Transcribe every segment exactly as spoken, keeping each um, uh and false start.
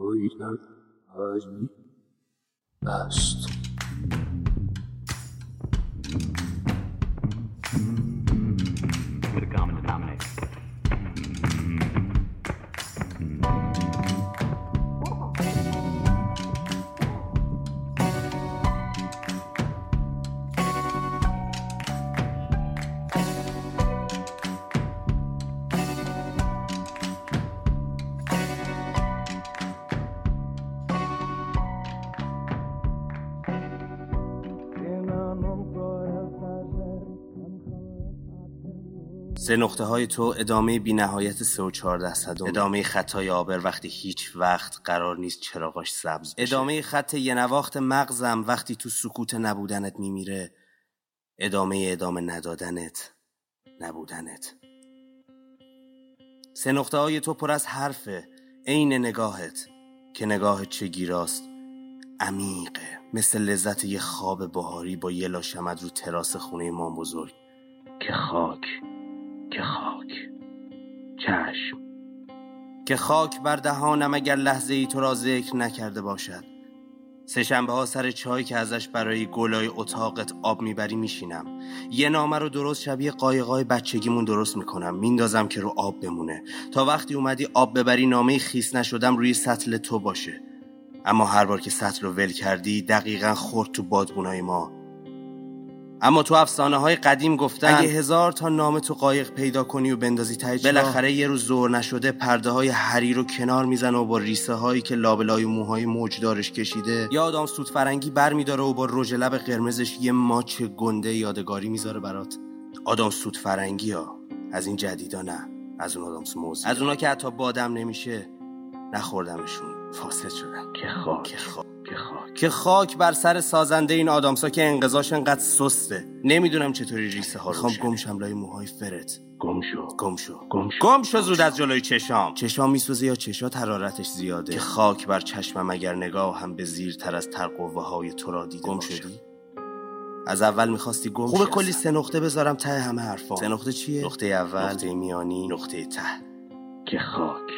پایینم حجمی است. سه نقطه های تو، ادامه بی نهایت سه و چهارده صدم، ادامه خطای آبر وقتی هیچ وقت قرار نیست چراغاش سبز بشه. ادامه خط یه نواخت مغزم وقتی تو سکوت نبودنت میمیره، ادامه ادامه ندادنت، نبودنت. سه نقطه های تو پر از حرفه، عین نگاهت که نگاه چگیراست، عمیقه، مثل لذت یه خواب بهاری با یه لاشمد رو تراس خونه مام بزرگ که خاک که خاک چشم که خاک بر دهانم اگر لحظه ای تو را ذکر نکرده باشد. سه شنبه ها سر چای که ازش برای گلای اتاقت آب میبری میشینم، یه نامه رو درست شبیه قایقای بچگیمون درست میکنم، میندازم که رو آب بمونه تا وقتی اومدی آب ببری نامه خیس نشدم روی سطل تو باشه. اما هر بار که سطل رو ول کردی دقیقاً خورد تو بادبونای ما. اما تو افسانه های قدیم گفتن اگه هزار تا نامه تو قایق پیدا کنی و بندازی ته چاه، بالاخره یه روز ظهر نشده پرده های حریر رو کنار میزنه و با ریسه هایی که لابلای موهای موج دارش کشیده یا آدم سود فرنگی بر میداره و با رژ لب قرمزش یه ماچ گنده یادگاری میذاره برات. آدم سود فرنگی ها از این جدیدا، نه از اون آدم سموز، از اونا که حتی بادم نمیشه، نخوردمشون فاسد شدن. که خاک که خاک که خاک. که خاک بر سر سازنده این آدامسا که انقضاش انقدر سسته، نمیدونم چطوری ریسه ها روشنه. میخوام گمشم لای موهای فرت. گمشو گمشو گمشو گمشو زود از جلوی چشام. چشام میسوزه یا چشات حرارتش زیاده. که خاک بر چشمم اگر نگاه هم به زیرتر از ترقوه های تو را دیده گم شدی. از اول میخواستی گم شی. خوبه کلی سه نقطه بذارم ته همه حرفام. سه نقطه چیه؟ نقطه اول، نقطه میانی، نقطه ته. که خاک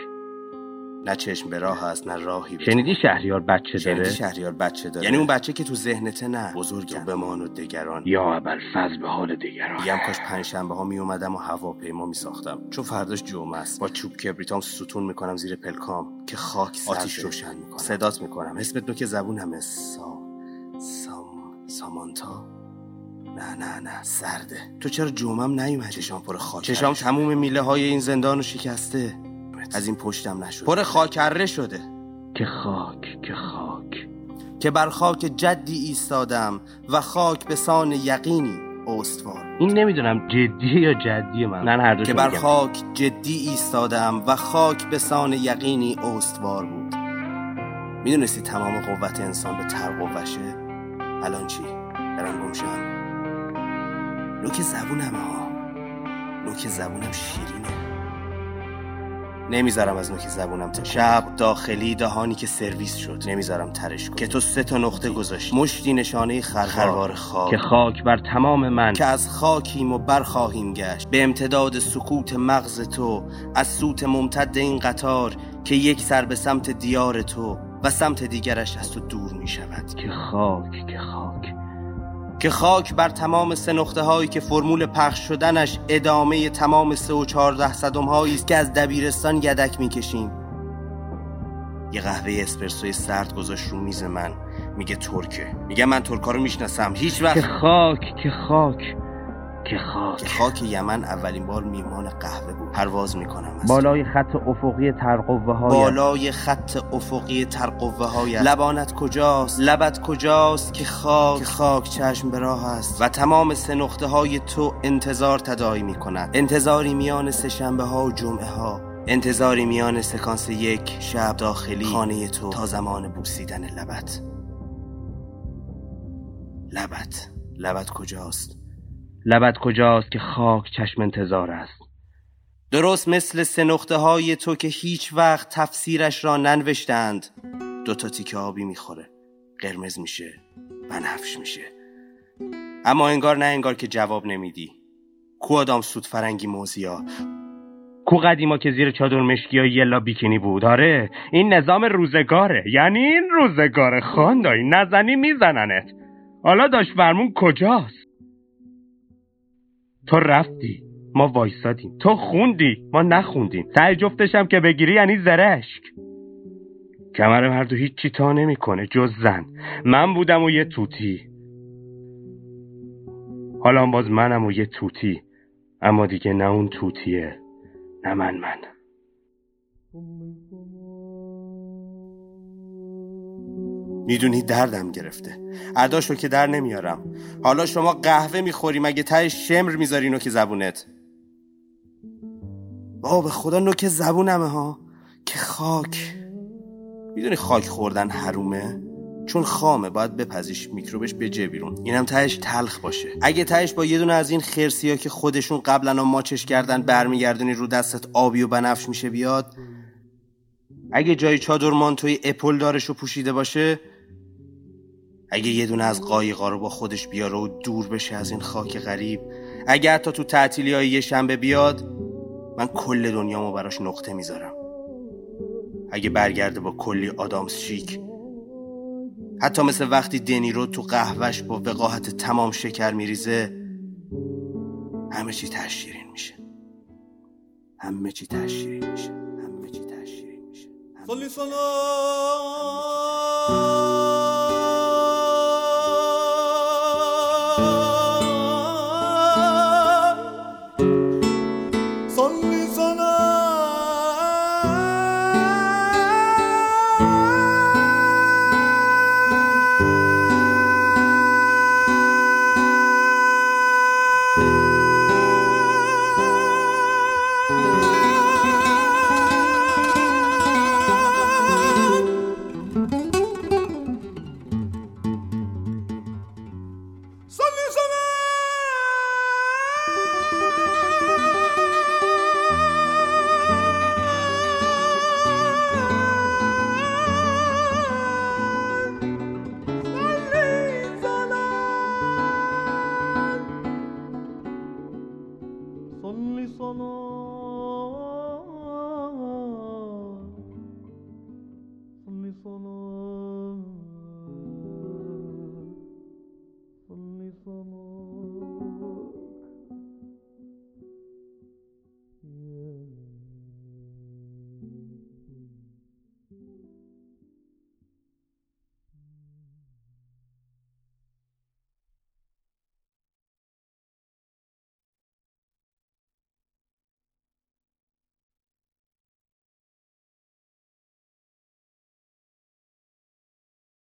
نه چشم به راه هست نه راهی به. شنیدی شهریار بچه داره؟ شنیدی شهریار بچه داره؟ یعنی اون بچه که تو ذهنته، نه بزرگ تو بمان و دگران. یا ابوالفضل به حال دگران. میگم کاش پنجشنبه ها می اومدم و هواپیما می ساختم، چون فرداش جمعه است. با چوب کبریتام ستون میکنم زیر پلکام که خاک سر آتیش روشن میکنم. صدات میکنم، اسمت نوک زبونمه. سا سام سامانتا. نه نه نه سرده. تو چرا جمعم نیومدی؟ چشام پر خاک. چشام تموم میله های این زندانو شکسته. از این پشتم نشد، پر خاکره شده. که خاک که خاک. که بر خاک جدی ایستادم و خاک به سان یقینی استوار. این نمیدونم جدیه یا جدیه من. من هر دو. که بر خاک جدی ایستادم و خاک به سان یقینی استوار بود. میدونستی تمام قوت انسان به ترقوشه؟ الان چی؟ برم گمشم. نوک زبونم ها، نوک زبونم شیرینه. نمیذارم از نوک زبونم تر شب داخلی دهانی که سرویس شد، نمیذارم ترش کنی. که تو سه تا نقطه گذاشتی، مشتی نشانه خروار خاک. که خاک بر تمام من که از خاکیم و برخواهیم گشت به امتداد سکوت مغز تو، از سوت ممتد این قطار که یک سر به سمت دیار تو و سمت دیگرش از تو دور میشود. که خاک که خاک. که خاک بر تمام سه نقطه هایی که فرمول پخش شدنش ادامه تمام سه و چهارده صدم هایی است که از دبیرستان یدک میکشیم. یه قهوه اسپرسوی سرد گذاشت رو میز من، میگه ترکه. میگه من ترکا رو میشناسم. هیچ وقت. که خاک که خاک که خاک. که خاک یمن اولین بار میمان قهوه بود. پرواز میکنم از بالای خط افقی ترقوه های، بالای خط افقی ترقوه های. لبانت کجاست؟ لبت کجاست؟ که خاک که خاک. چشم به راه است و تمام سه نقطه های تو انتظار تداعی میکنند. انتظاری میان سه شنبه ها و جمعه ها، انتظاری میان سکانس یک شب داخلی خانه تو تا زمان بوسیدن لبت. لبت لبت کجاست؟ لبت کجاست؟ که خاک چشم انتظار است. درست مثل سه نقطه های تو که هیچ وقت تفسیرش را ننوشتند. دوتا تیکه آبی میخوره، قرمز میشه، بنفش میشه، اما انگار نه انگار که جواب نمیدی. کو آدم سود فرنگی موزیا، کو قدیما که زیر چادر مشکی ها یلا بیکینی بود. آره این نظام روزگاره، یعنی این روزگار خاندایی نزنی میزننت. حالا داشت فرمون کجاست؟ تو رفتی ما وایسادیم، تو خوندی ما نخوندیم، ته جفتشم که بگیری یعنی زرشک. کمرم هر دو هیچی تا نمی کنه جز زن. من بودم و یه توتی، حالا باز منم و یه توتی، اما دیگه نه اون توتیه نه من من. میدونی دردم گرفته، اداشو که در نمیارم. حالا شما قهوه میخوری مگه تهش شمر میذاری نوک زبونت؟ بابا به خدا نوک زبونمه ها که خاک. میدونی خاک خوردن حرومه چون خامه، باید بپزیش میکروبش به جه بیرون، اینم تهش تلخ باشه. اگه تهش با یه دونه از این خرسیا که خودشون قبلا ماچش کردن برمیگردونی رو دستت آبی و بنفش میشه بیاد. اگه جای چادر مانتوی اپل دارشو پوشیده باشه. اگه یه دونه از قایقا رو با خودش بیاره و دور بشه از این خاک غریب. اگه حتی تو تعطیلیای یه شنبه بیاد، من کل دنیامو براش نقطه میذارم. اگه برگرده با کلی آدامس شیک، حتی مثل وقتی دنیرو تو قهوهش با وقاحت تمام شکر میریزه، همه چی تشیرین میشه. همه چی تشیرین میشه. همه چی تشیرین میشه. صلی صلا Sono